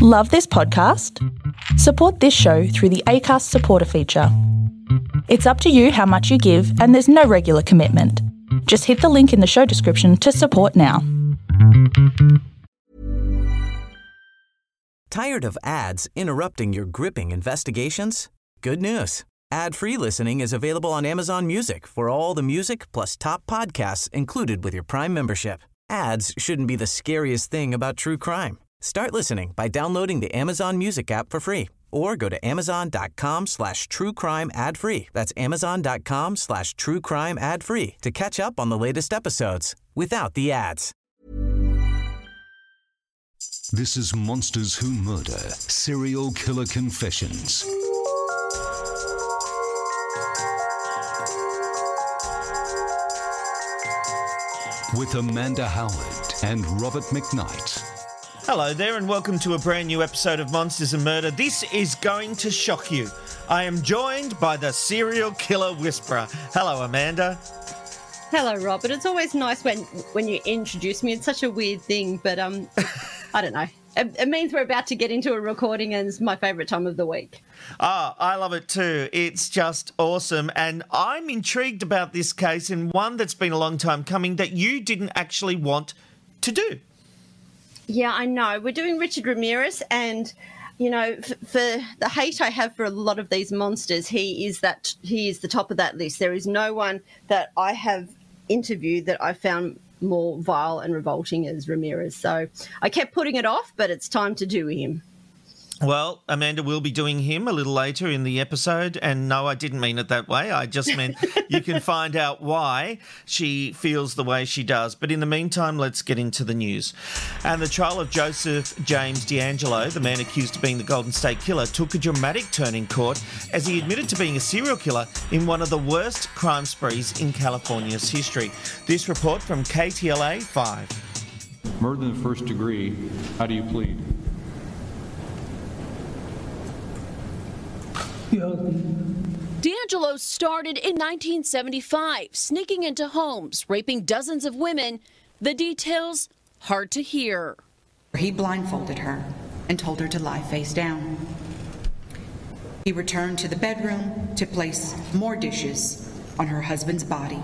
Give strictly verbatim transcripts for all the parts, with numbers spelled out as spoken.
Love this podcast? Support this show through the Acast supporter feature. It's up to you how much you give and there's no regular commitment. Just hit the link in the show description to support now. Tired of ads interrupting your gripping investigations? Good news. Ad-free listening is available on Amazon Music for all the music plus top podcasts included with your Prime membership. Ads shouldn't be the scariest thing about true crime. Start listening by downloading the Amazon Music app for free or go to amazon.com slash true crime ad free. That's amazon.com slash true crime ad free to catch up on the latest episodes without the ads. This is Monsters Who Murder, Serial Killer Confessions. With Amanda Howard and Robert McKnight. Hello there and welcome to a brand new episode of Monsters and Murder. This is going to shock you. I am joined by the serial killer whisperer. Hello, Amanda. Hello, Robert. It's always nice when, when you introduce me. It's such a weird thing, but um, I don't know. It, it means we're about to get into a recording and it's my favourite time of the week. Ah, oh, I love it too. It's just awesome. And I'm intrigued about this case and one that's been a long time coming that you didn't actually want to do. Yeah, I know. We're doing Richard Ramirez and, you know, f- for the hate I have for a lot of these monsters, he is that he is the top of that list. There is no one that I have interviewed that I found more vile and revolting as Ramirez. So I kept putting it off, but it's time to do him. Well, Amanda will be doing him a little later in the episode. And no, I didn't mean it that way. I just meant you can find out why she feels the way she does. But in the meantime, let's get into the news. And the trial of Joseph James DeAngelo, the man accused of being the Golden State Killer, took a dramatic turn in court as he admitted to being a serial killer in one of the worst crime sprees in California's history. This report from K T L A five. Murder in the first degree. How do you plead? DeAngelo started in nineteen seventy-five, sneaking into homes, raping dozens of women. The details, hard to hear. He blindfolded her and told her to lie face down. He returned to the bedroom to place more dishes on her husband's body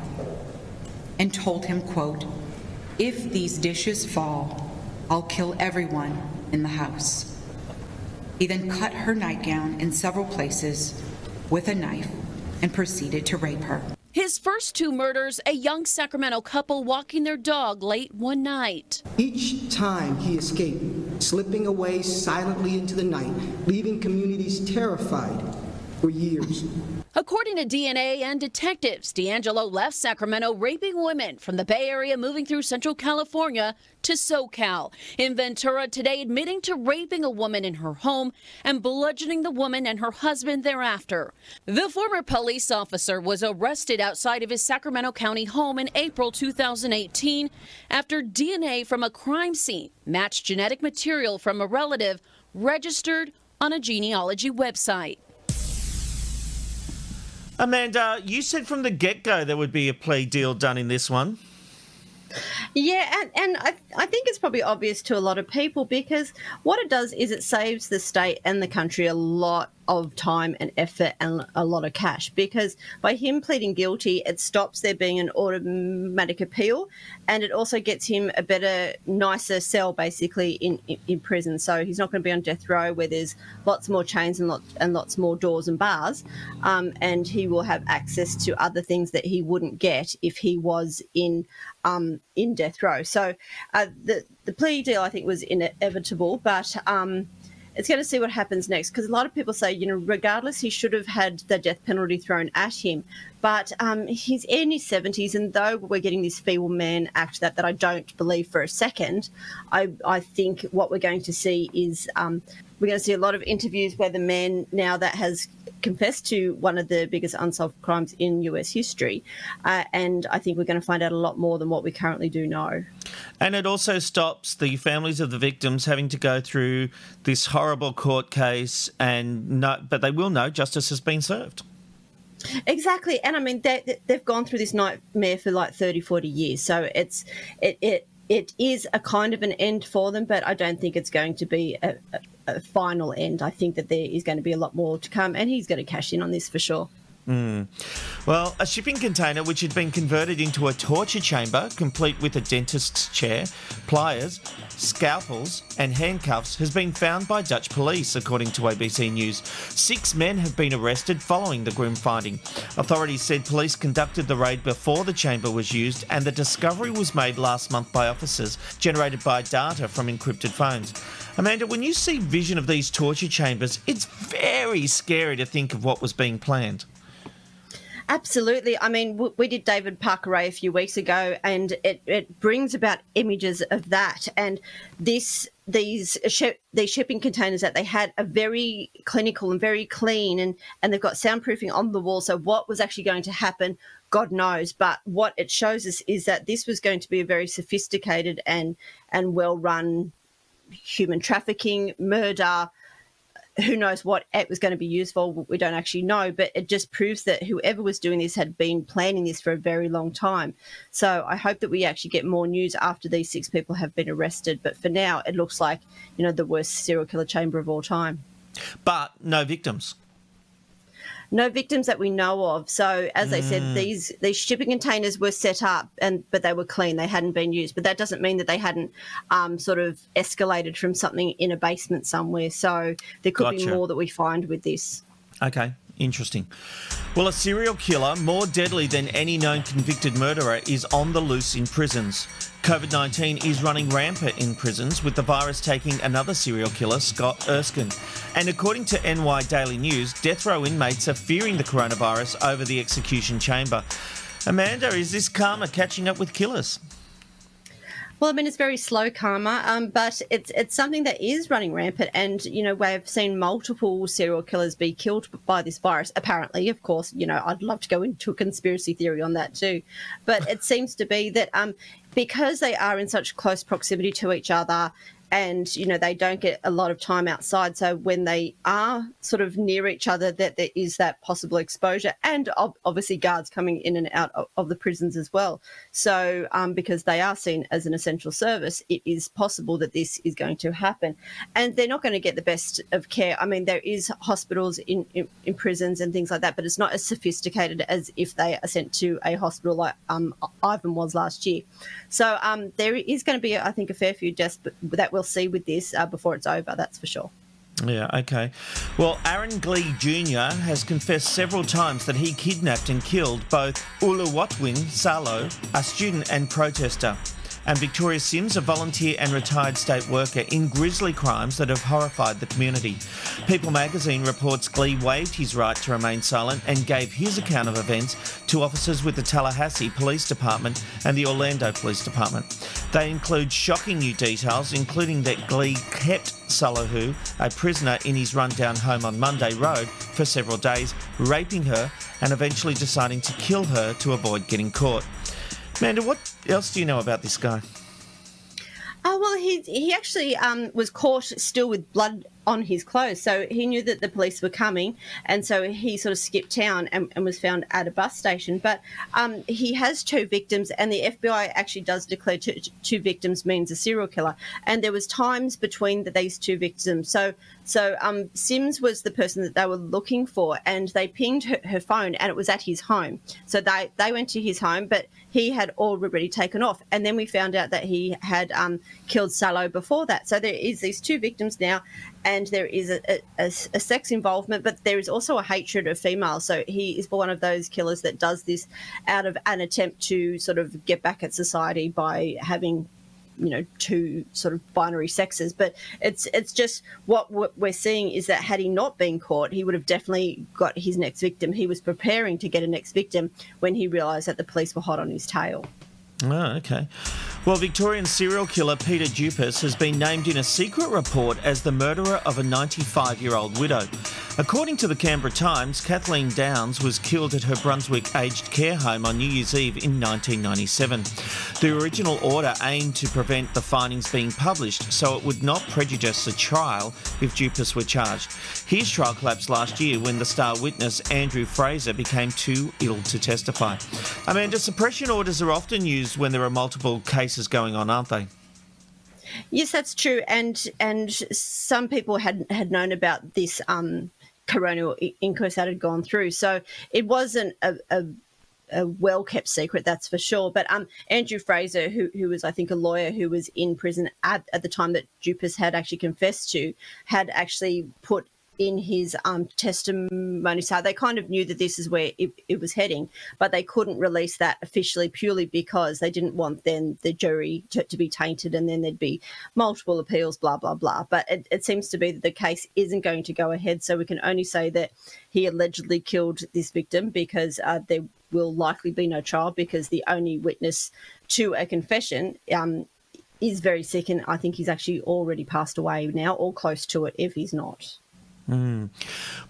and told him, quote, "If these dishes fall, I'll kill everyone in the house." He then cut her nightgown in several places with a knife and proceeded to rape her. His first two murders, a young Sacramento couple walking their dog late one night. Each time he escaped, slipping away silently into the night, leaving communities terrified for years. According to D N A and detectives, DeAngelo left Sacramento raping women from the Bay Area, moving through Central California to SoCal. In Ventura today, admitting to raping a woman in her home and bludgeoning the woman and her husband thereafter. The former police officer was arrested outside of his Sacramento County home in April two thousand eighteen after D N A from a crime scene matched genetic material from a relative registered on a genealogy website. Amanda, you said from the get-go there would be a plea deal done in this one. Yeah, and, and I, I think it's probably obvious to a lot of people because what it does is it saves the state and the country a lot of time and effort and a lot of cash, because by him pleading guilty, it stops there being an automatic appeal and it also gets him a better, nicer cell basically in, in, in prison. So he's not going to be on death row where there's lots more chains and, lot, and lots more doors and bars, um, and he will have access to other things that he wouldn't get if he was in um, in death row. So uh, the, the plea deal, I think, was inevitable, but... Um, It's going to see what happens next, because a lot of people say, you know, regardless, he should have had the death penalty thrown at him. But um, he's in his seventies, and though we're getting this Feeble Man Act that, that I don't believe for a second, I, I think what we're going to see is um, we're going to see a lot of interviews where the man now that has confessed to one of the biggest unsolved crimes in U S history, uh, and I think we're going to find out a lot more than what we currently do know. And it also stops the families of the victims having to go through this horrible court case, and no, but they will know justice has been served. Exactly. And I mean, they, they've gone through this nightmare for like thirty, forty years. So it's it, it it is a kind of an end for them, but I don't think it's going to be a, a final end. I think that there is going to be a lot more to come, and he's going to cash in on this for sure. Mm. Well, a shipping container which had been converted into a torture chamber, complete with a dentist's chair, pliers, scalpels and handcuffs, has been found by Dutch police, according to A B C News. Six men have been arrested following the grim finding. Authorities said police conducted the raid before the chamber was used, and the discovery was made last month by officers, generated by data from encrypted phones. Amanda, when you see vision of these torture chambers, it's very scary to think of what was being planned. Absolutely. I mean, w- we did David Parkeray a few weeks ago, and it, it brings about images of that. And this, these sh- these shipping containers that they had are very clinical and very clean, and, and they've got soundproofing on the wall. So what was actually going to happen, God knows. But what it shows us is that this was going to be a very sophisticated and, and well-run human trafficking, murder. Who knows what it was going to be used for? We don't actually know, but it just proves that whoever was doing this had been planning this for a very long time. So I hope that we actually get more news after these six people have been arrested. But for now, it looks like, you know, the worst serial killer chamber of all time. But no victims. No victims that we know of. So as I said, these, these shipping containers were set up, and but they were clean. They hadn't been used. But that doesn't mean that they hadn't um, sort of escalated from something in a basement somewhere. So there could gotcha. be more that we find with this. Okay. Interesting. Well, a serial killer more deadly than any known convicted murderer is on the loose in prisons. covid nineteen is running rampant in prisons, with the virus taking another serial killer, Scott Erskine. And according to N Y Daily News, death row inmates are fearing the coronavirus over the execution chamber. Amanda, is this karma catching up with killers? Well, I mean, it's very slow karma, um, but it's it's something that is running rampant. And, you know, we've seen multiple serial killers be killed by this virus, apparently. Of course, you know, I'd love to go into a conspiracy theory on that too. But it seems to be that um, because they are in such close proximity to each other, and, you know, they don't get a lot of time outside. So when they are sort of near each other, that there is that possible exposure, and obviously guards coming in and out of the prisons as well. So um, because they are seen as an essential service, it is possible that this is going to happen. And they're not going to get the best of care. I mean, there is hospitals in, in, in prisons and things like that, but it's not as sophisticated as if they are sent to a hospital like um, Ivan was last year. So um, there is going to be, I think, a fair few deaths that we'll see with this uh, before it's over, that's for sure. Yeah, okay. Well, Aaron Glee Junior has confessed several times that he kidnapped and killed both Oluwatoyin Salau, a student and protester, and Victoria Sims, a volunteer and retired state worker, in grisly crimes that have horrified the community. People magazine reports Glee waived his right to remain silent and gave his account of events to officers with the Tallahassee Police Department and the Orlando Police Department. They include shocking new details, including that Glee kept Salahu, a prisoner, in his rundown home on Monday Road for several days, raping her and eventually deciding to kill her to avoid getting caught. Amanda, what else do you know about this guy? Oh, well, he he actually um, was caught still with blood on his clothes. So he knew that the police were coming, and so he sort of skipped town and, and was found at a bus station. But um, he has two victims, and the F B I actually does declare two, two victims means a serial killer. And there was times between the, these two victims. So so um, Sims was the person that they were looking for, and they pinged her, her phone, and it was at his home. So they, they went to his home, but he had already taken off. And then we found out that he had um, killed Salau before that. So there is these two victims now, and there is a, a, a sex involvement, but there is also a hatred of females. So he is one of those killers that does this out of an attempt to sort of get back at society by having, you know, two sort of binary sexes. But it's it's just what we're seeing is that had he not been caught, he would have definitely got his next victim. He was preparing to get a next victim when he realised that the police were hot on his tail. Oh, okay. Well, Victorian serial killer Peter Dupas has been named in a secret report as the murderer of a ninety-five-year-old widow. According to the Canberra Times, Kathleen Downs was killed at her Brunswick aged care home on New Year's Eve in nineteen ninety-seven. The original order aimed to prevent the findings being published so it would not prejudice a trial if Dupas were charged. His trial collapsed last year when the star witness Andrew Fraser became too ill to testify. Amanda, suppression orders are often used when there are multiple cases going on, aren't they? Yes, that's true. And and some people had, had known about this um, coronial inquest that had gone through. So it wasn't a, a, a well-kept secret, that's for sure. But um, Andrew Fraser, who, who was, I think, a lawyer who was in prison at, at the time that Dupas had actually confessed to, had actually put in his um, testimony. So they kind of knew that this is where it, it was heading, but they couldn't release that officially purely because they didn't want then the jury to, to be tainted, and then there'd be multiple appeals, blah, blah, blah. But it, it seems to be that the case isn't going to go ahead. So we can only say that he allegedly killed this victim because uh, there will likely be no trial, because the only witness to a confession um, is very sick. And I think he's actually already passed away now, or close to it if he's not. Mm.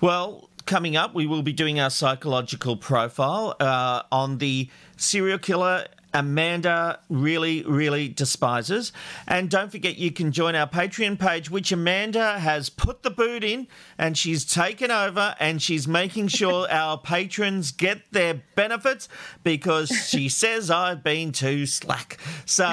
Well, coming up, we will be doing our psychological profile uh, on the serial killer Amanda really, really despises. And don't forget, you can join our Patreon page, which Amanda has put the boot in, and she's taken over, and she's making sure our patrons get their benefits, because she says I've been too slack. So,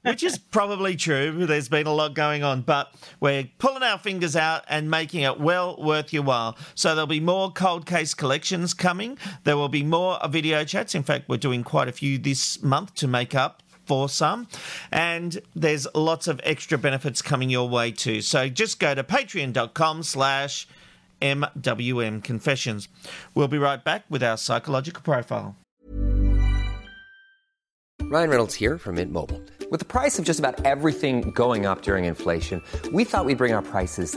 which is probably true. There's been a lot going on, but we're pulling our fingers out and making it well worth your while. So there'll be more cold case collections coming. There will be more video chats. In fact, we're doing quite a few this month to make up for some, and there's lots of extra benefits coming your way too. So just go to patreon.com slash MWM Confessions. We'll be right back with our psychological profile. Ryan Reynolds here from Mint Mobile. With the price of just about everything going up during inflation, we thought we'd bring our prices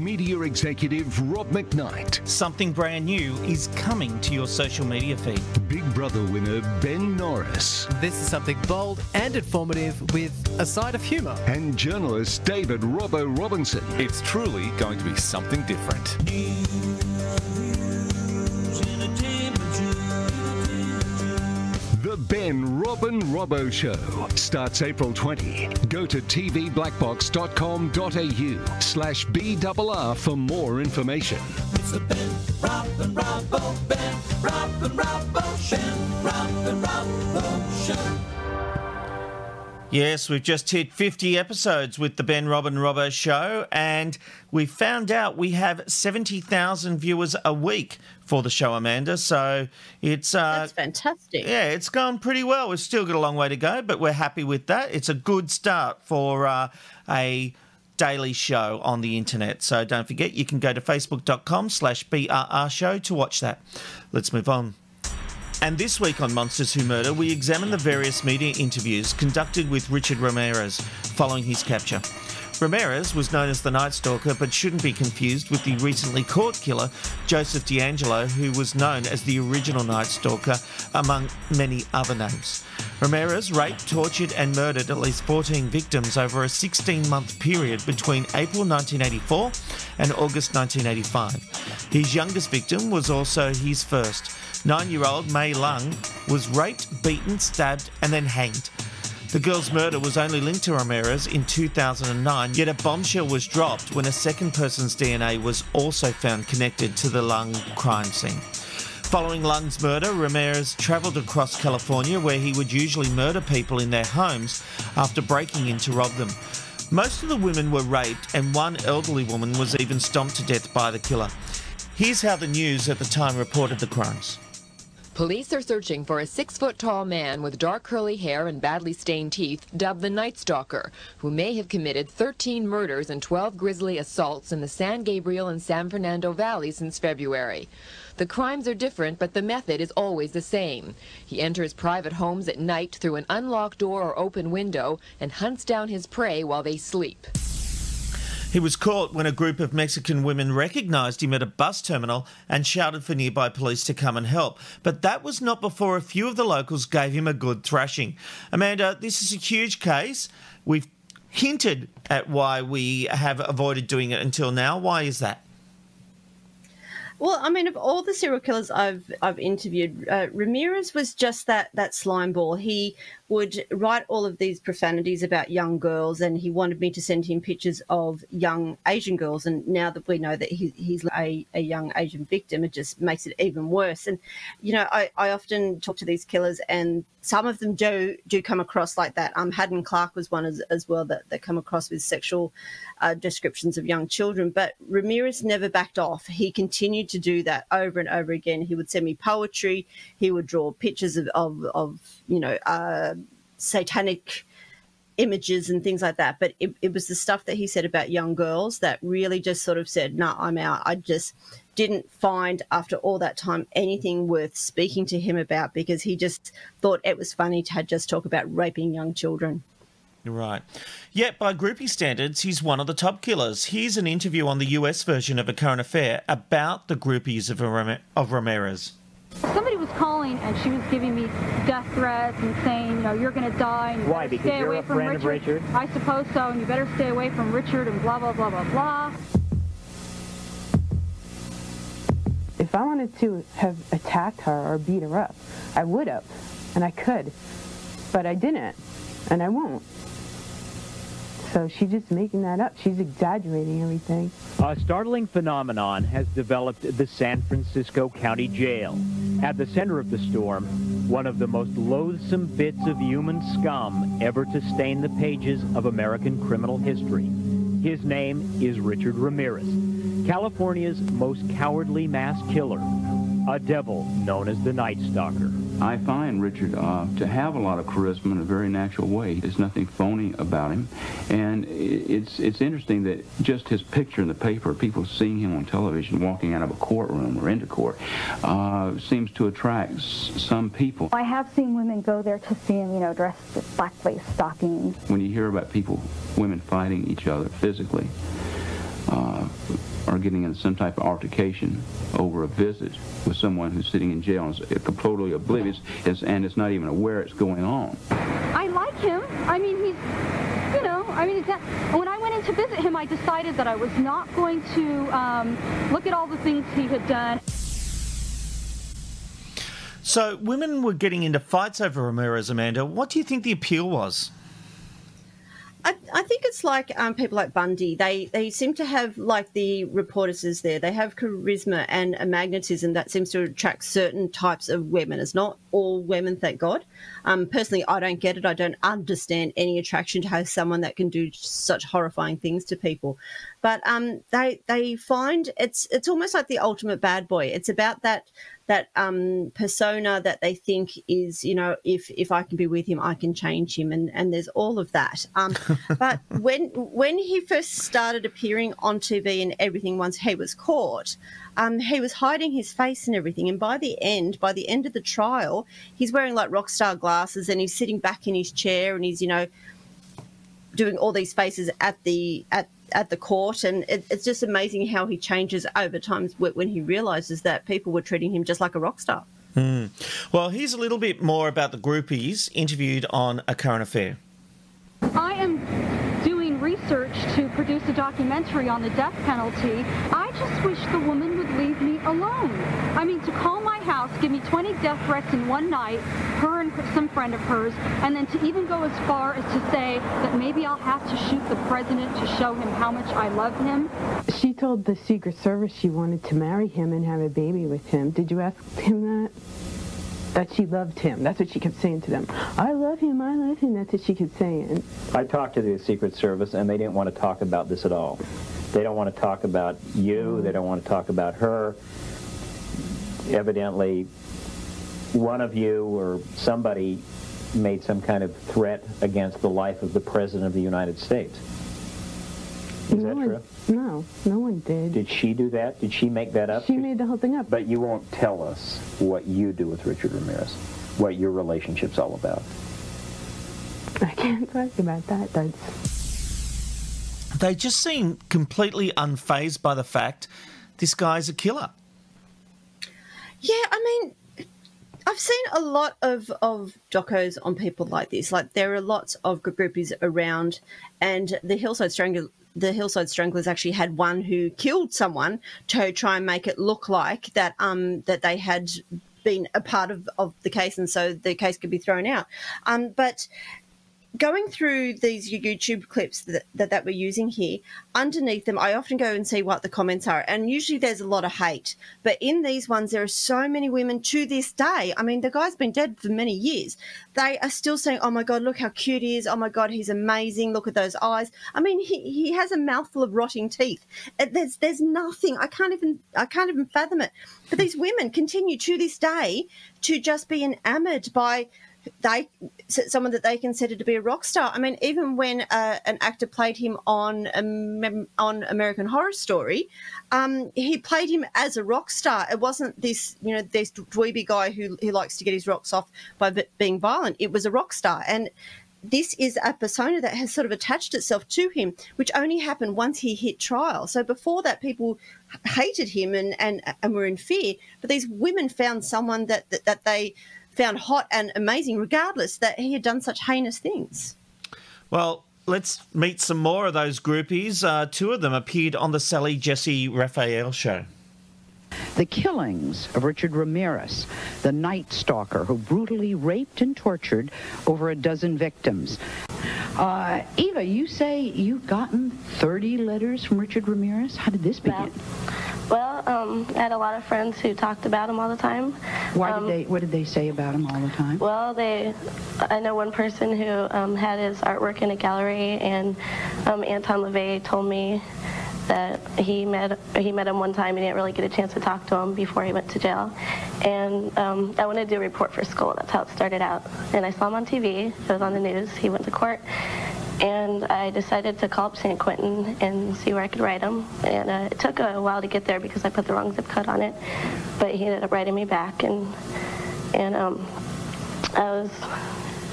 Media executive Rob McKnight. Something brand new is coming to your social media feed. Big Brother winner Ben Norris. This is something bold and informative with a side of humour. And journalist David Robbo Robinson. It's truly going to be something different. The Ben Robin Robbo Show starts April twentieth. Go to tvblackbox.com.au slash BRR for more information. It's the Ben Robin Robbo, Ben Robin Robbo Show, Robin Robbo Show. Yes, we've just hit fifty episodes with the Ben Robin Robbo Show, and we found out we have seventy thousand viewers a week for the show, Amanda. So it's... Uh, That's fantastic. Yeah, it's gone pretty well. We've still got a long way to go, but we're happy with that. It's a good start for uh, a daily show on the internet. So don't forget, you can go to facebook.com slash BRR show to watch that. Let's move on. And this week on Monsters Who Murder, we examine the various media interviews conducted with Richard Ramirez following his capture. Ramirez was known as the Night Stalker, but shouldn't be confused with the recently caught killer, Joseph DeAngelo, who was known as the original Night Stalker, among many other names. Ramirez raped, tortured and murdered at least fourteen victims over a sixteen-month period between April nineteen eighty-four and August nineteen eighty-five. His youngest victim was also his first. Nine-year-old Mei Leung was raped, beaten, stabbed and then hanged. The girl's murder was only linked to Ramirez in two thousand nine, yet a bombshell was dropped when a second person's D N A was also found connected to the Leung crime scene. Following Leung's murder, Ramirez travelled across California, where he would usually murder people in their homes after breaking in to rob them. Most of the women were raped, and one elderly woman was even stomped to death by the killer. Here's how the news at the time reported the crimes. Police are searching for a six-foot-tall man with dark curly hair and badly stained teeth, dubbed the Night Stalker, who may have committed thirteen murders and twelve grisly assaults in the San Gabriel and San Fernando Valley since February. The crimes are different, but the method is always the same. He enters private homes at night through an unlocked door or open window and hunts down his prey while they sleep. He was caught when a group of Mexican women recognised him at a bus terminal and shouted for nearby police to come and help. But that was not before a few of the locals gave him a good thrashing. Amanda, this is a huge case. We've hinted at why we have avoided doing it until now. Why is that? Well, I mean, of all the serial killers I've I've interviewed, uh, Ramirez was just that that slime ball. He would write all of these profanities about young girls, and he wanted me to send him pictures of young Asian girls. And now that we know that he, he's a, a young Asian victim, it just makes it even worse. And, you know, I, I often talk to these killers, and some of them do do come across like that. Um, Haddon Clark was one as, as well that, that come across with sexual uh, descriptions of young children. But Ramirez never backed off. He continued to do that over and over again. He would send me poetry. He would draw pictures of, of, of you know, uh, satanic images and things like that. But it, it was the stuff that he said about young girls that really just sort of said, no, nah, I'm out. I just didn't find after all that time anything worth speaking to him about, because he just thought it was funny to just talk about raping young children. Right. Yet by groupie standards, he's one of the top killers. Here's an interview on the U S version of A Current Affair about the groupies of, Ram- of Ramirez. Somebody was calling and she was giving me death threats and saying, you know, you're going to die and you Why, better stay away from Richard. Richard. I suppose so, and you better stay away from Richard and blah, blah, blah, blah, blah. If I wanted to have attacked her or beat her up, I would have, and I could, but I didn't, and I won't. So she's just making that up. She's exaggerating everything. A startling phenomenon has developed at the San Francisco County Jail. At the center of the storm, one of the most loathsome bits of human scum ever to stain the pages of American criminal history. His name is Richard Ramirez, California's most cowardly mass killer, a devil known as the Night Stalker. I find Richard uh, to have a lot of charisma in a very natural way. There's nothing phony about him. And it's it's interesting that just his picture in the paper, people seeing him on television walking out of a courtroom or into court, uh, seems to attract s- some people. I have seen women go there to see him, you know, dressed with blackface stockings. When you hear about people, women fighting each other physically, uh, or getting in some type of altercation over a visit with someone who's sitting in jail and is completely oblivious and is not even aware it's going on. I like him. I mean, he's, you know, I mean, that, when I went in to visit him, I decided that I was not going to um, look at all the things he had done. So women were getting into fights over Ramirez, Amanda. What do you think the appeal was? I, I think it's like um, people like Bundy. They they seem to have, like the reporters there, they have charisma and a magnetism that seems to attract certain types of women. It's not all women, thank God. Um, personally, I don't get it. I don't understand any attraction to have someone that can do such horrifying things to people. But um, they they find it's it's almost like the ultimate bad boy. It's about that that um, persona that they think is, you know, if if I can be with him, I can change him, and, and there's all of that. Um, but when when he first started appearing on T V and everything, once he was caught, um, he was hiding his face and everything. And by the end, by the end of the trial, he's wearing like rock star glasses and he's sitting back in his chair and he's, you know, doing all these faces at the at at the court, and it, it's just amazing how he changes over time when he realizes that people were treating him just like a rock star. Mm. Well, here's a little bit more about the groupies interviewed on A Current Affair. I am doing research to produce a documentary on the death penalty. I just wish the woman would leave me alone. I mean, to call my house, give me twenty death threats in one night, her and some friend of hers, and then to even go as far as to say that maybe I'll have to shoot the president to show him how much I love him. She told the Secret Service she wanted to marry him and have a baby with him. Did you ask him that? That she loved him. That's what she kept saying to them. I love him, I love him. That's what she kept saying. I talked to the Secret Service, and they didn't want to talk about this at all. They don't want to talk about you. They don't want to talk about her. Evidently, one of you or somebody made some kind of threat against the life of the President of the United States. Is no that one, true? No, no one did. Did she do that? Did she make that up? She did, made the whole thing up. But you won't tell us what you do with Richard Ramirez, what your relationship's all about. I can't talk about that. That's... They just seem completely unfazed by the fact this guy's a killer. Yeah, I mean, I've seen a lot of, of docos on people like this. Like, there are lots of groupies around, and the Hillside Strangler, the Hillside Stranglers actually had one who killed someone to try and make it look like that um that they had been a part of, of the case, and so the case could be thrown out. Um, but going through these YouTube clips that, that, that we're using here, underneath them, I often go and see what the comments are. And usually there's a lot of hate. But in these ones, there are so many women to this day. I mean, the guy's been dead for many years. They are still saying, oh, my God, look how cute he is. Oh, my God, he's amazing. Look at those eyes. I mean, he, he has a mouthful of rotting teeth. There's there's nothing. I can't even I can't even fathom it. But these women continue to this day to just be enamored by they someone that they consider to be a rock star. I mean, even when uh, an actor played him on um, on American Horror Story, um, he played him as a rock star. It wasn't this, you know, this dweeby guy who who likes to get his rocks off by v- being violent. It was a rock star, and this is a persona that has sort of attached itself to him, which only happened once he hit trial. So before that, people hated him and and, and were in fear. But these women found someone that that, that they found hot and amazing, regardless that he had done such heinous things. Well, let's meet some more of those groupies. Uh, two of them appeared on the Sally Jesse Raphael show. The killings of Richard Ramirez, the Night Stalker, who brutally raped and tortured over a dozen victims. Uh, Eva, you say you've gotten thirty letters from Richard Ramirez. How did this begin? Well, well um, I had a lot of friends who talked about him all the time. Why um, did they? What did they say about him all the time? Well, they. I know one person who um, had his artwork in a gallery, and um, Anton LaVey told me that he met he met him one time and didn't really get a chance to talk to him before he went to jail. And um, I wanted to do a report for school. That's how it started out. And I saw him on T V. It was on the news. He went to court. And I decided to call up San Quentin and see where I could write him. And uh, it took a while to get there because I put the wrong zip code on it. But he ended up writing me back. And and um, I was...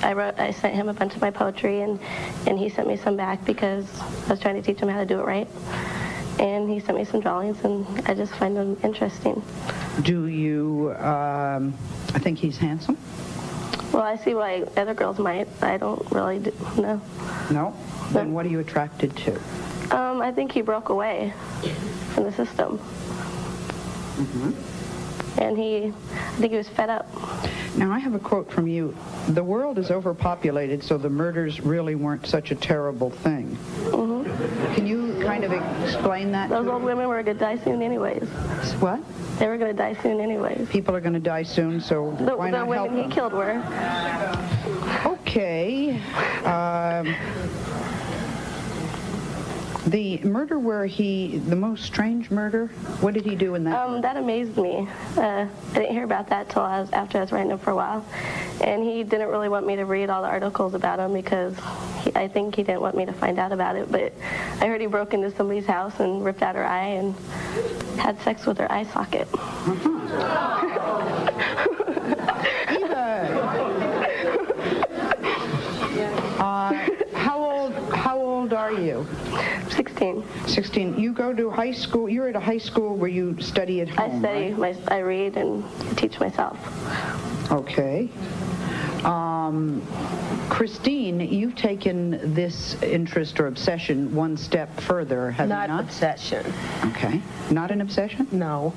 I wrote, I sent him a bunch of my poetry, and, and he sent me some back because I was trying to teach him how to do it right. And he sent me some drawings, and I just find them interesting. Do you, um, I think he's handsome? Well, I see why other girls might. I don't really do, no. No? Then what are you attracted to? Um, I think he broke away from the system. Mm-hmm. And he, I think he was fed up. Now, I have a quote from you. The world is overpopulated, so the murders really weren't such a terrible thing. Mm-hmm. Can you kind of explain that? Those old women were going to die soon anyways. What? They were going to die soon anyways. People are going to die soon, so the, why not help them? The women he killed were. Okay. Um... The murder where he, the most strange murder, what did he do in that? Um, that amazed me. Uh, I didn't hear about that till I was, after I was writing him for a while. And he didn't really want me to read all the articles about him because he, I think he didn't want me to find out about it. But I heard he broke into somebody's house and ripped out her eye and had sex with her eye socket. Mm-hmm. Eva! uh, how old, how old are you? sixteen. sixteen. You go to high school. You're at a high school where you study at home. I study. Right? My, I read and teach myself. Okay. Um, Christine, you've taken this interest or obsession one step further, have not you not? Not obsession. Okay. Not an obsession? No.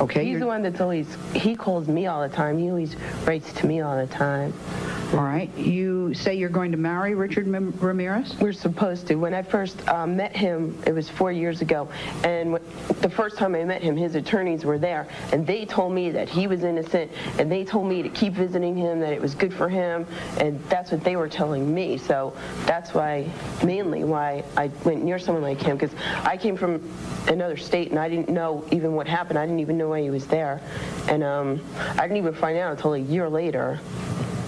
Okay. He's you're... the one that's always, he calls me all the time. He always writes to me all the time. All right. You say you're going to marry Richard M- Ramirez? We're supposed to. When I first uh, met him, it was four years ago, and w- the first time I met him, his attorneys were there, and they told me that he was innocent, and they told me to keep visiting him, that it was good for him, and that's what they were telling me. So that's why, mainly why I went near someone like him, because I came from another state, and I didn't know even what happened. I didn't even know why he was there, and um, I didn't even find out until a year later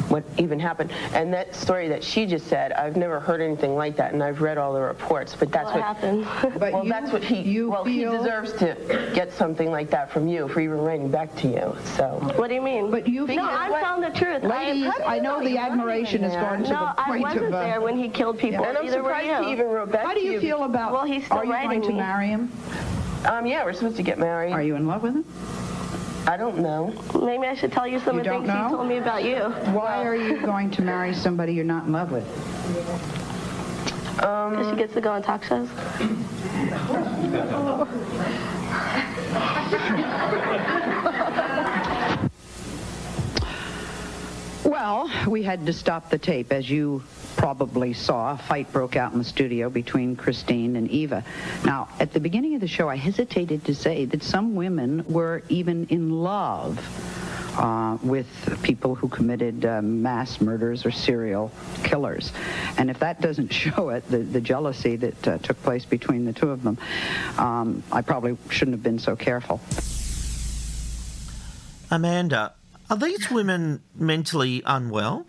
what even happened. And that story that she just said, I've never heard anything like that, and I've read all the reports, but that's well, what happened. But well, you, that's what he, you well, feel... he deserves to get something like that from you for even writing back to you, so. What do you mean? But you No, I'm telling the truth. Ladies, I, I know the admiration has gone to no, the point of... No, I wasn't of, uh, there when he killed people. Yeah. And I'm Either surprised he even wrote back to you. How do you, you feel about... Well, he's still Are you going me. to marry him? Um, yeah, we're supposed to get married. Are you in love with him? I don't know. Maybe I should tell you some of the things know? he told me about you. Why are you going to marry somebody you're not in love with? Um, Because she gets to go on talk shows. Well, we had to stop the tape. As you probably saw, a fight broke out in the studio between Christine and Eva. Now, at the beginning of the show, I hesitated to say that some women were even in love uh, with people who committed uh, mass murders or serial killers. And if that doesn't show it, the, the jealousy that uh, took place between the two of them, um, I probably shouldn't have been so careful. Amanda, are these women mentally unwell?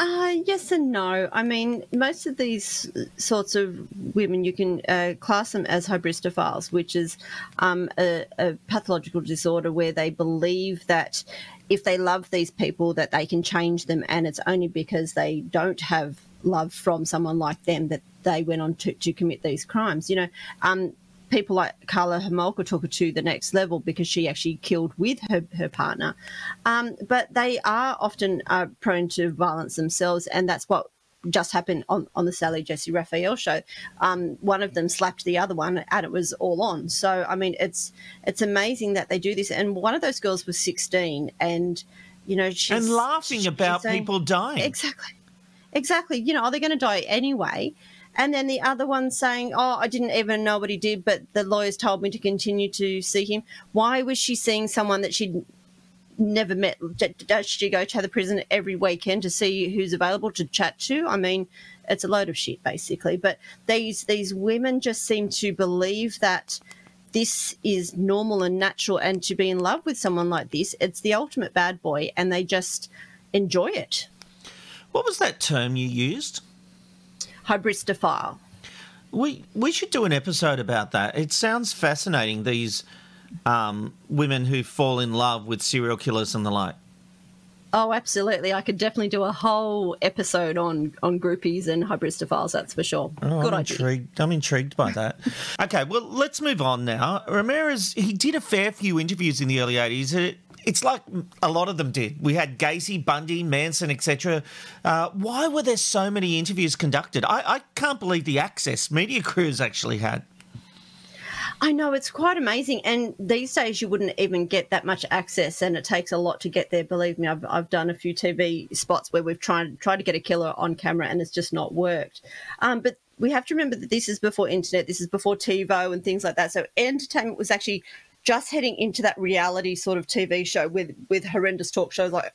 Uh, yes and no. I mean, most of these sorts of women, you can uh, class them as hybristophiles, which is um, a, a pathological disorder where they believe that if they love these people, that they can change them, and it's only because they don't have love from someone like them that they went on to, to commit these crimes. You know, um, people like Carla Homolka took her to the next level because she actually killed with her, her partner. Um, but they are often uh, prone to violence themselves, and that's what just happened on, on the Sally Jesse Raphael show. Um, one of them slapped the other one, and it was all on. So, I mean, it's it's amazing that they do this. And one of those girls was sixteen, and, you know, she's... And laughing she, about saying, people dying. Exactly. Exactly. You know, oh, they're going to die anyway. And then the other one saying, oh, I didn't even know what he did, but the lawyers told me to continue to see him. Why was she seeing someone that she'd never met? Does she go to the prison every weekend to see who's available to chat to? I mean, it's a load of shit, basically. But these these women just seem to believe that this is normal and natural, and to be in love with someone like this, it's the ultimate bad boy, and they just enjoy it. What was that term you used? Hybristophile. We we should do an episode about that. It sounds fascinating, these um, women who fall in love with serial killers and the like. Oh, absolutely. I could definitely do a whole episode on, on groupies and hybristophiles, that's for sure. Oh, Good I'm idea. Intrigued. I'm intrigued by that. Okay, well, let's move on now. Ramirez, he did a fair few interviews in the early eighties. It, it's like a lot of them did. We had Gacy, Bundy, Manson, et cetera. Uh, why were there so many interviews conducted? I, I can't believe the access media crews actually had. I know, it's quite amazing, and these days you wouldn't even get that much access, and it takes a lot to get there. Believe me, I've I've done a few T V spots where we've tried tried to get a killer on camera, and it's just not worked. Um, but we have to remember that this is before internet, this is before TiVo and things like that. So entertainment was actually just heading into that reality sort of T V show with with horrendous talk shows like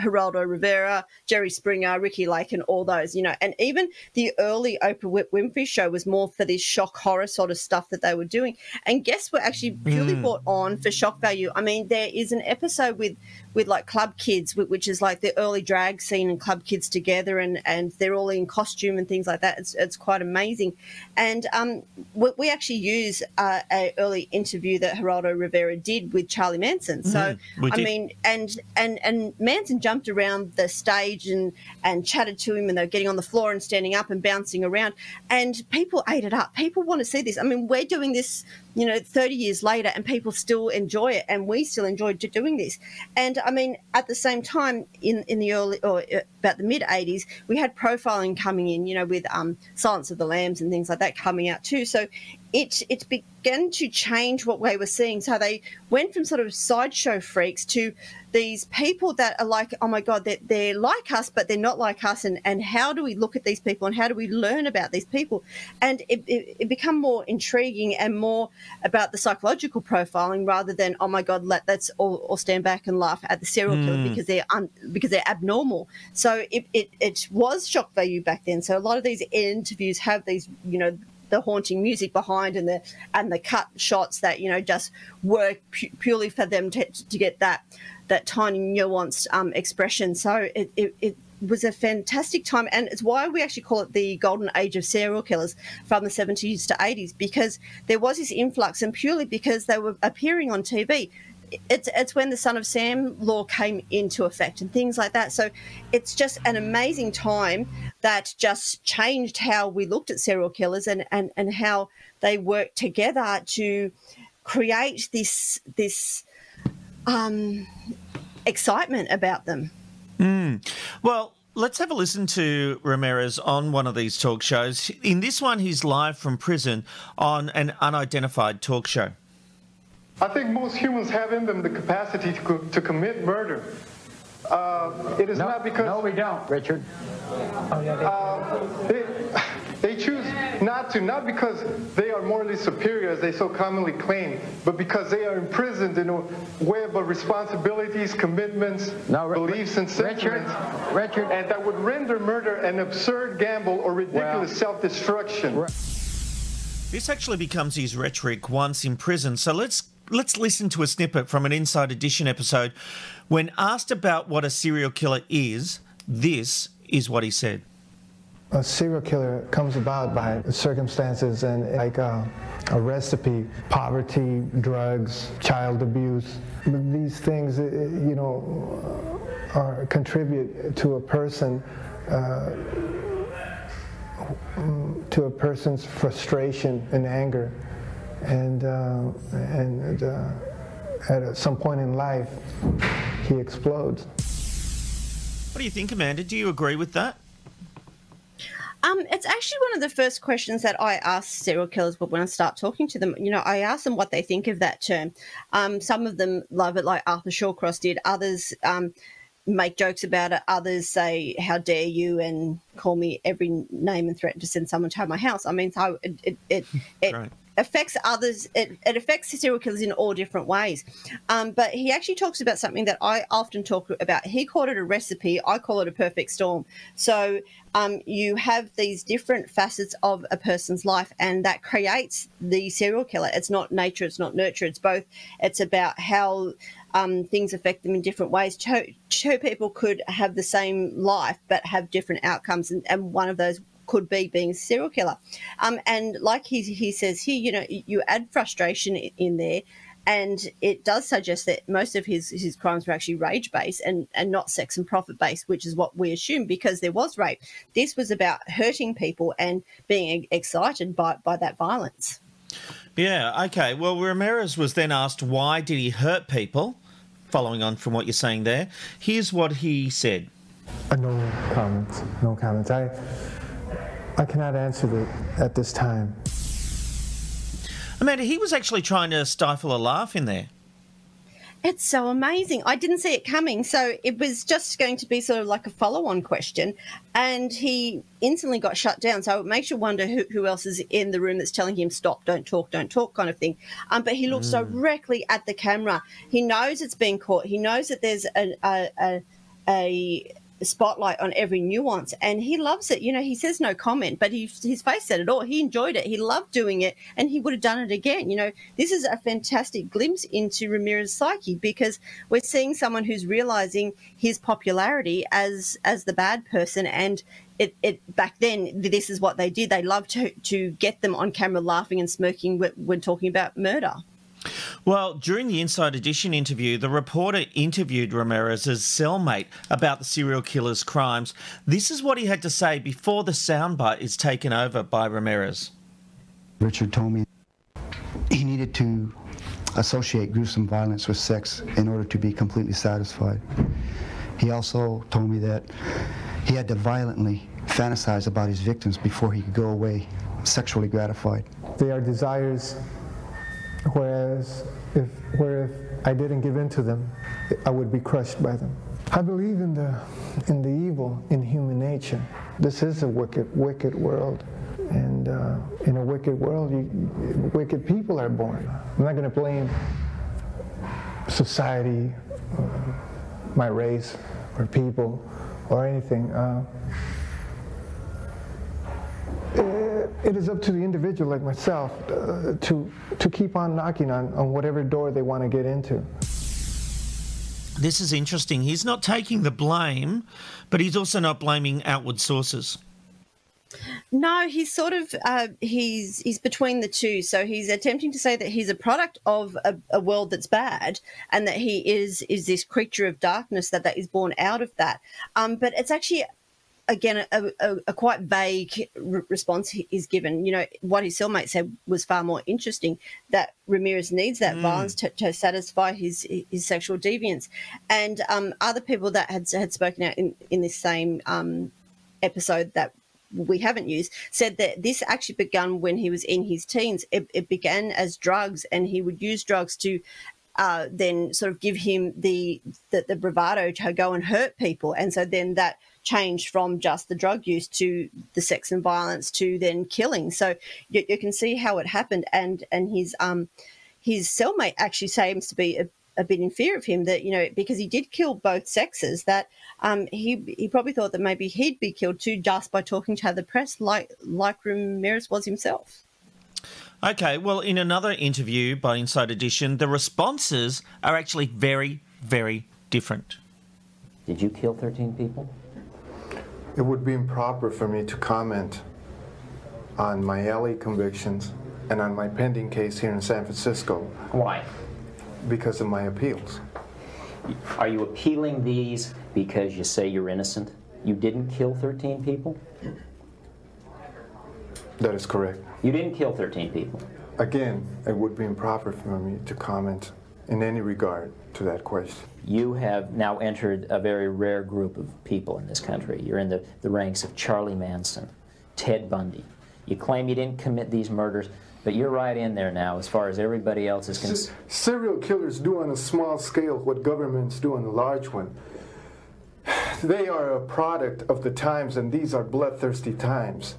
Geraldo Rivera, Jerry Springer, Ricky Lake, and all those, you know. And even the early Oprah Winfrey show was more for this shock horror sort of stuff that they were doing. And guests were actually really mm. brought on for shock value. I mean, there is an episode with, with like Club Kids, which is like the early drag scene and Club Kids together, and, and they're all in costume and things like that. It's it's quite amazing. And um, we, we actually use uh, an early interview that Geraldo Rivera did with Charlie Manson. So, mm, I did. mean, and, and, and Manson jumped around the stage and, and chatted to him, and they were getting on the floor and standing up and bouncing around, and people ate it up. People want to see this. I mean, we're doing this, you know, thirty years later, and people still enjoy it, and we still enjoy doing this. And I mean, at the same time, in, in the early, or about the mid eighties, we had profiling coming in, you know, with um, Silence of the Lambs and things like that coming out too. So it it began to change what we were seeing. So they went from sort of sideshow freaks to these people that are like, oh my God, they're, they're like us, but they're not like us. And, and how do we look at these people, and how do we learn about these people? And it, it, it became more intriguing and more about the psychological profiling rather than, oh my God, let, let's all, all stand back and laugh at the serial mm. killer because they're un, because they're abnormal. So it, it, it was shock value back then. So a lot of these interviews have these, you know, the haunting music behind and the and the cut shots that, you know, just work pu- purely for them to, to get that that tiny nuanced um, expression. So it, it, it was a fantastic time, and it's why we actually call it the golden age of serial killers from the seventies to eighties, because there was this influx, and purely because they were appearing on T V. It's it's when the Son of Sam law came into effect and things like that. So it's just an amazing time that just changed how we looked at serial killers and, and, and how they worked together to create this this um, excitement about them. Mm. Well, let's have a listen to Ramirez on one of these talk shows. In this one, he's live from prison on an unidentified talk show. I think most humans have in them the capacity to, co- to commit murder. Uh, it is no, not because... No, we don't, Richard. Uh, they, they choose not to, not because they are morally superior, as they so commonly claim, but because they are imprisoned in a web of responsibilities, commitments, no, Ri- beliefs, and sentiments, Richard, Richard. and that would render murder an absurd gamble or ridiculous well, self-destruction. Ri- this actually becomes his rhetoric once in prison, so let's Let's listen to a snippet from an Inside Edition episode. When asked about what a serial killer is, this is what he said. A serial killer comes about by circumstances and like a, a recipe, poverty, drugs, child abuse. These things, you know, are, contribute to a person, uh, to a person's frustration and anger. And uh, and uh, at some point in life, he explodes. What do you think, Amanda? Do you agree with that? Um, it's actually one of the first questions that I ask serial killers, but when I start talking to them, you know, I ask them what they think of that term. Um, some of them love it, like Arthur Shawcross did. Others um, make jokes about it. Others say, "How dare you?" and call me every name and threaten to send someone to my house. I mean, so it it it. it right. affects others, it, it affects serial killers in all different ways. Um, but he actually talks about something that I often talk about. He called it a recipe. I call it a perfect storm. So um, you have these different facets of a person's life, and that creates the serial killer. It's not nature. It's not nurture. It's both. It's about how um, things affect them in different ways. Two, two people could have the same life but have different outcomes, and, and one of those could be being a serial killer. Um, and like he he says here, you know, you add frustration in there, and it does suggest that most of his, his crimes were actually rage-based and, and not sex and profit-based, which is what we assume because there was rape. This was about hurting people and being excited by, by that violence. Yeah, okay. Well, Ramirez was then asked why did he hurt people, following on from what you're saying there. Here's what he said. Uh, no comments. No comments. I... I cannot answer that at this time. Amanda, he was actually trying to stifle a laugh in there. It's so amazing. I didn't see it coming. So it was just going to be sort of like a follow-on question, and he instantly got shut down. So it makes you wonder who, who else is in the room that's telling him, stop, don't talk, don't talk kind of thing. Um, but he looks mm. directly at the camera. He knows it's being caught. He knows that there's a a... a, a spotlight on every nuance, and he loves it. You know, he says no comment, but he, his face said it all. He enjoyed it. He loved doing it, and he would have done it again. You know, this is a fantastic glimpse into Ramirez's psyche, because we're seeing someone who's realizing his popularity as as the bad person, and It, it back then, this is what they did. They loved to, to get them on camera laughing and smirking when, when talking about murder. Well, during the Inside Edition interview, the reporter interviewed Ramirez's cellmate about the serial killer's crimes. This is what he had to say before the soundbite is taken over by Ramirez. Richard told me he needed to associate gruesome violence with sex in order to be completely satisfied. He also told me that he had to violently fantasize about his victims before he could go away sexually gratified. They are desires... Whereas if, where if I didn't give in to them, I would be crushed by them. I believe in the in the evil in human nature. This is a wicked, wicked world, and uh, in a wicked world, you, wicked people are born. I'm not going to blame society, uh, my race, or people, or anything. Uh, It is up to the individual like myself uh, to to keep on knocking on, on whatever door they want to get into. This is interesting. He's not taking the blame, but he's also not blaming outward sources. No, he's sort of uh, he's he's between the two. So he's attempting to say that he's a product of a, a world that's bad, and that he is is this creature of darkness that, that is born out of that. Um, but it's actually again, a, a, a quite vague re- response is given. You know, what his cellmate said was far more interesting, that Ramirez needs that mm. violence to, to satisfy his his sexual deviance. And um, other people that had had spoken out in, in this same um, episode that we haven't used said that this actually began when he was in his teens. It, it began as drugs, and he would use drugs to uh, then sort of give him the, the, the bravado to go and hurt people. And so then that changed from just the drug use to the sex and violence to then killing. So you, you can see how it happened. And, and his, um, his cellmate actually seems to be a, a bit in fear of him, that, you know, because he did kill both sexes, that um, he he probably thought that maybe he'd be killed too just by talking to the press, like like Ramirez was himself. Okay, well, in another interview by Inside Edition, the responses are actually very, very different. Did you kill thirteen people? It would be improper for me to comment on my L A convictions and on my pending case here in San Francisco. Why? Because of my appeals. Are you appealing these because you say you're innocent? You didn't kill thirteen people? That is correct. You didn't kill thirteen people. Again, it would be improper for me to comment in any regard to that question. You have now entered a very rare group of people in this country. You're in the, the ranks of Charlie Manson, Ted Bundy. You claim you didn't commit these murders, but you're right in there now as far as everybody else is concerned. C- serial killers do on a small scale what governments do on a large one. They are a product of the times, and these are bloodthirsty times.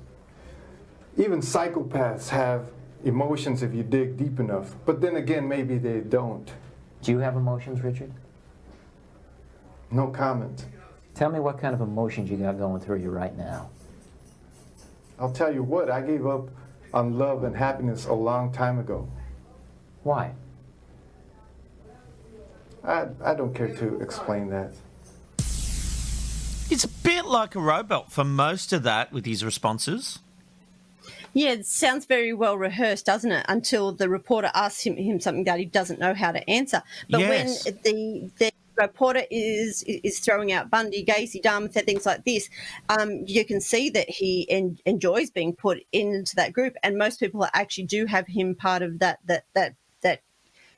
Even psychopaths have emotions if you dig deep enough, but then again, maybe they don't. Do you have emotions, Richard? No comment. Tell me what kind of emotions you got going through you right now. I'll tell you what, I gave up on love and happiness a long time ago. Why? I I don't care to explain that. It's a bit like a robot for most of that with his responses. Yeah, it sounds very well rehearsed, doesn't it? Until the reporter asks him, him something that he doesn't know how to answer. But yes. when the, the reporter is is throwing out Bundy, Gacy, Darmouth, things like this, um, you can see that he en- enjoys being put into that group. And most people actually do have him part of that that that that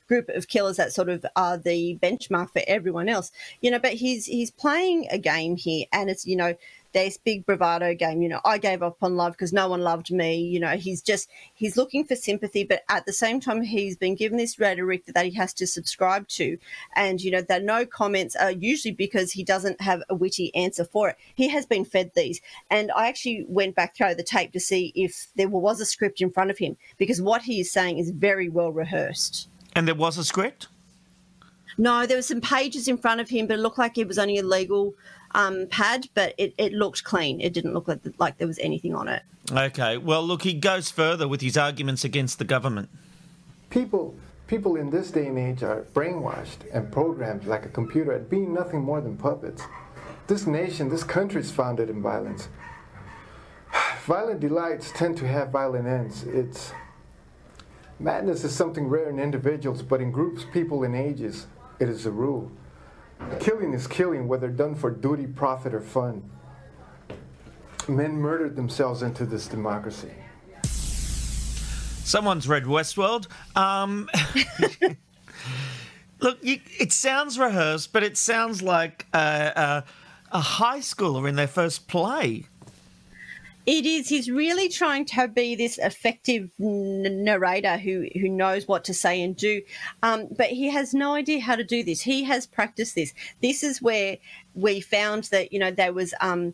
group of killers that sort of are the benchmark for everyone else. You know, but he's he's playing a game here, and it's, you know, this big bravado game, you know, I gave up on love because no one loved me. You know, he's just, he's looking for sympathy, but at the same time, he's been given this rhetoric that he has to subscribe to. And, you know, that no comments are usually because he doesn't have a witty answer for it. He has been fed these. And I actually went back through the tape to see if there was a script in front of him, because what he is saying is very well rehearsed. And there was a script? No, there were some pages in front of him, but it looked like it was only a legal um, pad, but it, it looked clean. It didn't look like, like there was anything on it. Okay. Well, look, he goes further with his arguments against the government. People people in this day and age are brainwashed and programmed like a computer at being nothing more than puppets. This nation, this country is founded in violence. Violent delights tend to have violent ends. It's madness is something rare in individuals, but in groups, people, and ages, it is a rule. Killing is killing, whether done for duty, profit, or fun. Men murdered themselves into this democracy. Someone's read Westworld. Um, look, you, it sounds rehearsed, but it sounds like a, a, a high schooler in their first play. It is. He's really trying to be this effective n- narrator who, who knows what to say and do, um, but he has no idea how to do this. He has practiced this. This is where we found that, you know, there was um,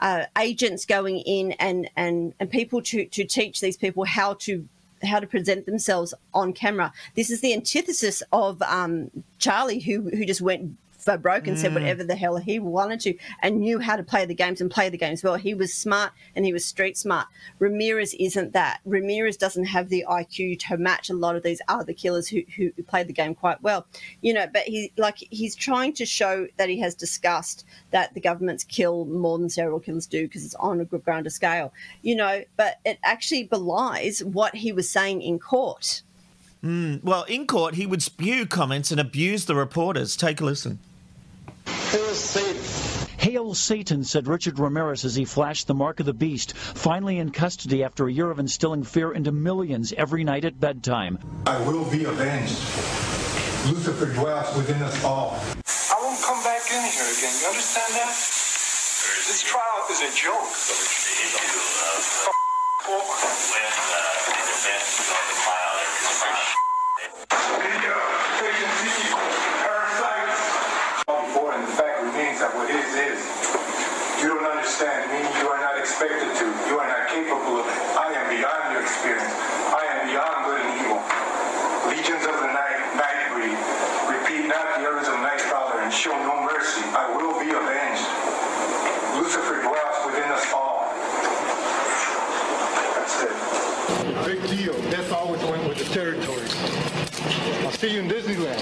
uh, agents going in and, and, and people to, to teach these people how to how to present themselves on camera. This is the antithesis of um, Charlie, who who just went broke and mm. said whatever the hell he wanted to and knew how to play the games and play the games well. He was smart and he was street smart. Ramirez isn't that. Ramirez doesn't have the I Q to match a lot of these other killers who who played the game quite well. You know, but he like he's trying to show that he has discussed that the governments kill more than serial killers do because it's on a grander scale. You know, but it actually belies what he was saying in court. Mm. Well, in court, he would spew comments and abuse the reporters. Take a listen. It was safe. "Hail Satan," said Richard Ramirez as he flashed the mark of the beast, finally in custody after a year of instilling fear into millions every night at bedtime. I will be avenged. Lucifer dwells within us all. I won't come back in here again. You understand that? This trial is a joke. F*** before, and the fact remains that what is is. You don't understand me. You are not expected to. You are not capable of it. I am beyond your experience. I am beyond good and evil. Legions of the night, night breed. Repeat not the errors of Night Stalker and show no mercy. I will be avenged. Lucifer dwells within us all. Big deal. That's always went with the territory. I'll see you in Disneyland.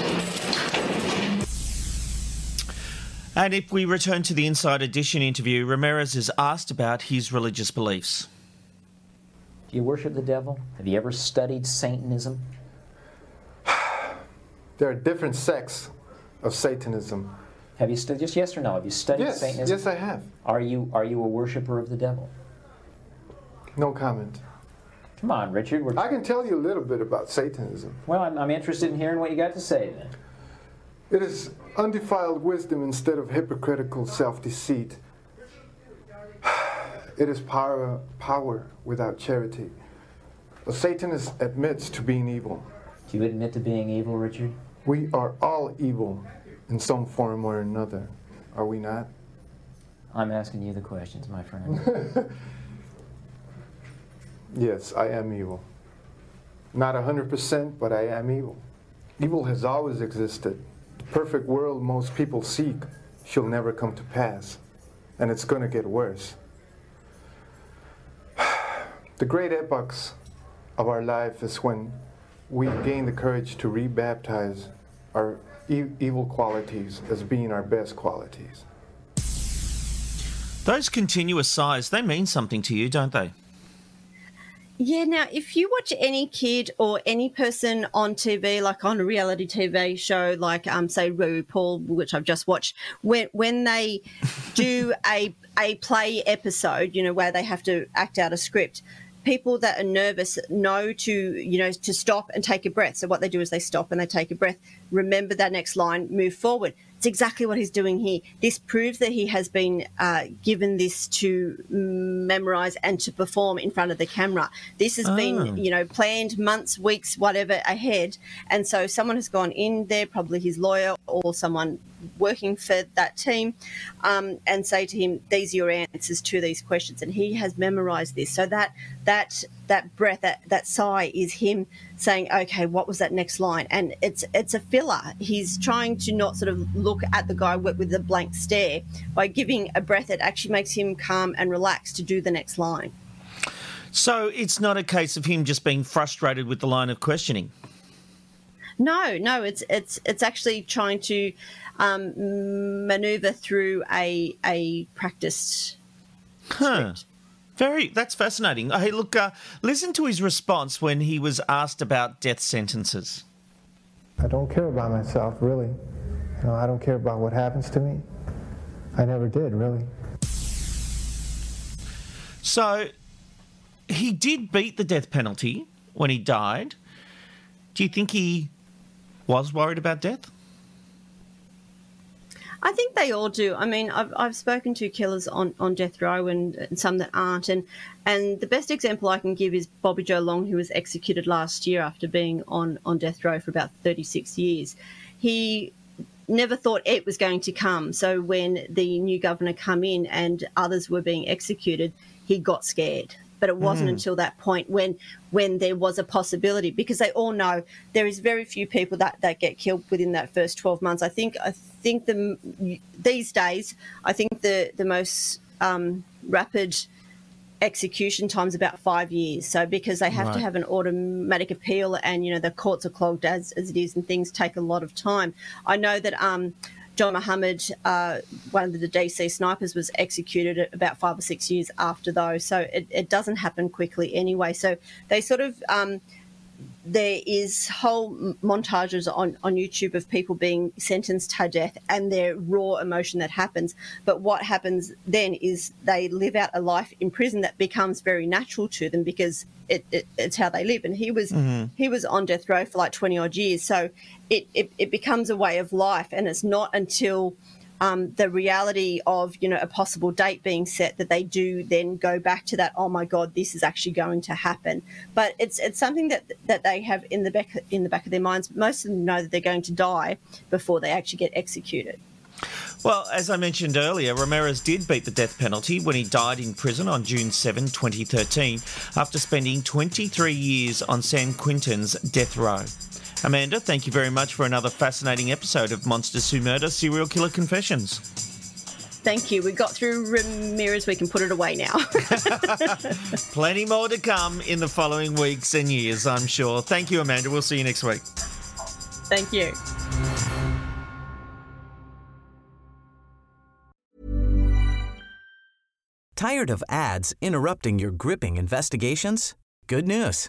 And if we return to the Inside Edition interview, Ramirez is asked about his religious beliefs. Do you worship the devil? Have you ever studied Satanism? There are different sects of Satanism. Have you studied, just yes or no, have you studied yes, Satanism? Yes, I have. Are you, are you a worshiper of the devil? No comment. Come on, Richard. We're... I can tell you a little bit about Satanism. Well, I'm, I'm interested in hearing what you got to say, then. It is undefiled wisdom instead of hypocritical self-deceit. It is power, power without charity. A Satanist admits to being evil. Do you admit to being evil, Richard? We are all evil in some form or another, are we not? I'm asking you the questions, my friend. Yes, I am evil. Not one hundred percent, but I am evil. Evil has always existed. The perfect world most people seek shall never come to pass, and it's going to get worse. The great epochs of our life is when we gain the courage to rebaptize our e- evil qualities as being our best qualities. Those continuous sighs, they mean something to you, don't they? Yeah, now, if you watch any kid or any person on T V, like on a reality T V show, like, um, say, RuPaul, which I've just watched, when when they do a a play episode, you know, where they have to act out a script, people that are nervous know to, you know, to stop and take a breath. So what they do is they stop and they take a breath, remember that next line, move forward. It's exactly what he's doing here. This proves that he has been uh, given this to memorize and to perform in front of the camera. This has oh. been, you know, planned months, weeks, whatever ahead. And so someone has gone in there, probably his lawyer or someone working for that team, um, and say to him, these are your answers to these questions. And he has memorized this. So that that that breath, that, that sigh is him saying, okay, what was that next line? And it's it's a filler. He's trying to not sort of look at the guy with a blank stare. By giving a breath, it actually makes him calm and relaxed to do the next line. So it's not a case of him just being frustrated with the line of questioning. No, no, it's it's it's actually trying to um, maneuver through a a practiced huh. script. Very, that's fascinating. Hey, look, uh, listen to his response when he was asked about death sentences. I don't care about myself, really. You know, I don't care about what happens to me. I never did, really. So he did beat the death penalty when he died. Do you think he was worried about death? I think they all do. I mean, I've I've spoken to killers on, on death row and, and some that aren't. And, and the best example I can give is Bobby Joe Long, who was executed last year after being on, on death row for about thirty-six years. He never thought it was going to come. So when the new governor came in and others were being executed, he got scared. But it wasn't mm. until that point when when there was a possibility, because they all know there is very few people that, that get killed within that first twelve months. I think I think the these days, I think the, the most um, rapid execution time is about five years. So because they have right. to have an automatic appeal, and, you know, the courts are clogged as, as it is, and things take a lot of time. I know that... Um, John Muhammad, uh, one of the D C snipers, was executed about five or six years after, though. So it, it doesn't happen quickly anyway. So they sort of um, there is whole montages on, on YouTube of people being sentenced to death and their raw emotion that happens. But what happens then is they live out a life in prison that becomes very natural to them because it, it, it's how they live. And he was mm-hmm. he was on death row for like twenty odd years. So it, it, it becomes a way of life. And it's not until um, the reality of, you know, a possible date being set that they do then go back to that, oh my God, this is actually going to happen. But it's it's something that that they have in the back in the back of their minds. Most of them know that they're going to die before they actually get executed. Well, as I mentioned earlier, Ramirez did beat the death penalty when he died in prison on June seventh, twenty thirteen, after spending twenty-three years on San Quentin's death row. Amanda, thank you very much for another fascinating episode of Monsters Who Murder Serial Killer Confessions. Thank you. We got through Ramirez. We can put it away now. Plenty more to come in the following weeks and years, I'm sure. Thank you, Amanda. We'll see you next week. Thank you. Tired of ads interrupting your gripping investigations? Good news.